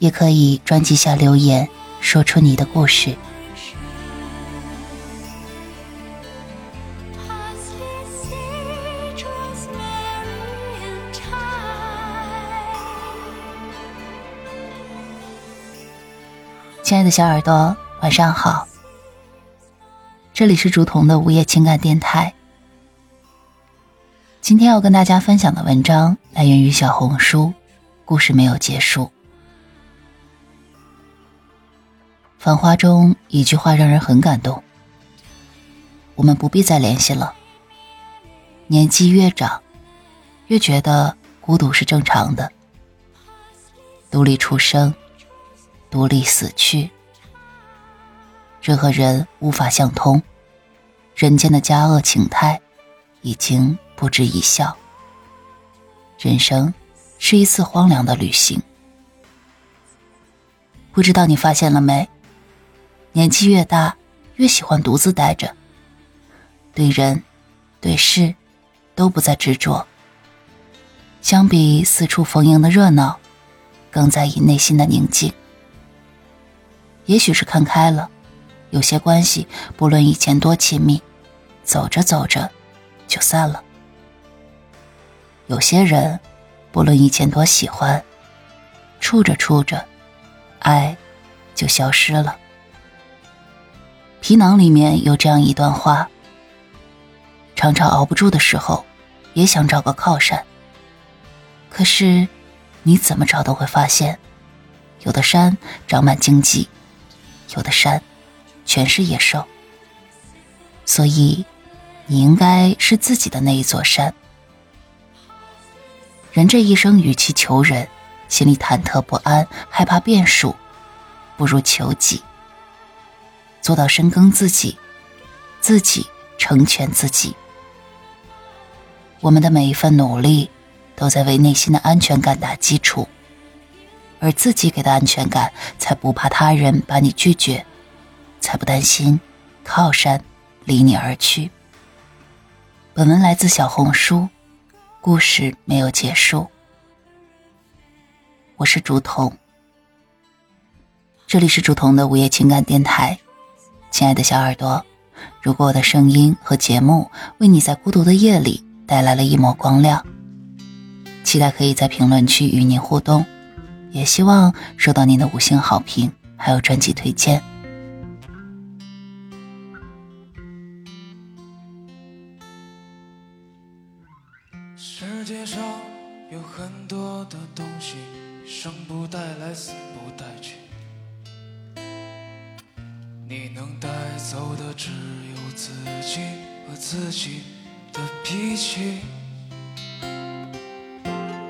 也可以专辑下留言，说出你的故事。亲爱的小耳朵，晚上好，这里是竹筒的午夜情感电台。今天要跟大家分享的文章来源于小红书，故事没有结束。繁花中一句话让人很感动，我们不必再联系了。年纪越长，越觉得孤独是正常的，独立出生，独立死去，人和人无法相通，人间的佳恶情态已经不值一笑。人生是一次荒凉的旅行。不知道你发现了没，年纪越大，越喜欢独自待着，对人对事都不再执着。相比四处逢迎的热闹，更在意内心的宁静。也许是看开了，有些关系不论以前多亲密，走着走着就散了。有些人不论以前多喜欢，处着处着爱就消失了。皮囊里面有这样一段话，常常熬不住的时候也想找个靠山，可是你怎么找都会发现，有的山长满荆棘，有的山全是野兽。所以你应该是自己的那一座山。人这一生，与其求人，心里忐忑不安，害怕变数，不如求己，做到深耕自己，自己成全自己。我们的每一份努力都在为内心的安全感打基础，而自己给的安全感，才不怕他人把你拒绝，才不担心靠山离你而去。本文来自小红书，故事没有结束。我是竹筒，这里是竹筒的午夜情感电台。亲爱的小耳朵，如果我的声音和节目为你在孤独的夜里带来了一抹光亮，期待可以在评论区与您互动，也希望收到您的5星好评，还有专辑推荐。世界上有很多的东西，生不带来，死不带去，你能带走的只有自己和自己的脾气。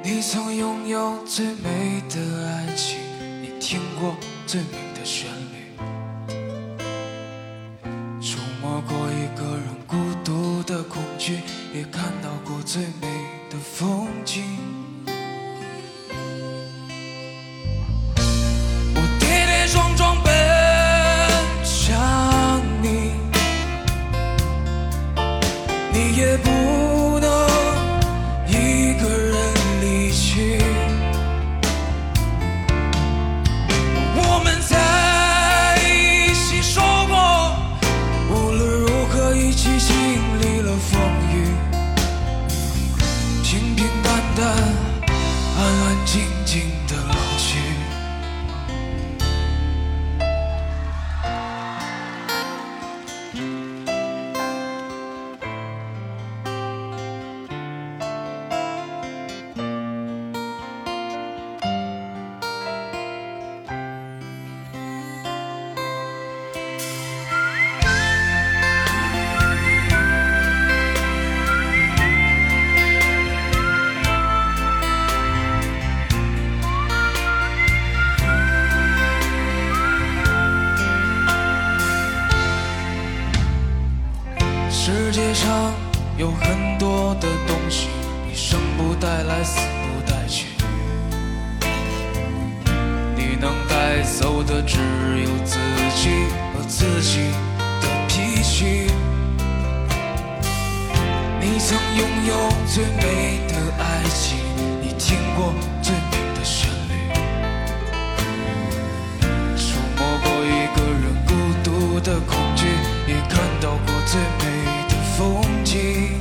你曾拥有最美的爱情，你听过最美的旋律，触摸过一个人孤独的恐惧，也看到过最美的风景。我跌跌撞撞奔向你，你也不能一个人离去，我们在一起说过，无论如何一起经历了风雨，平平淡淡来死不带去，你能带走的只有自己和自己的脾气。你曾拥有最美的爱情，你听过最美的旋律，触摸过一个人孤独的恐惧，也看到过最美的风景。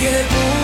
也不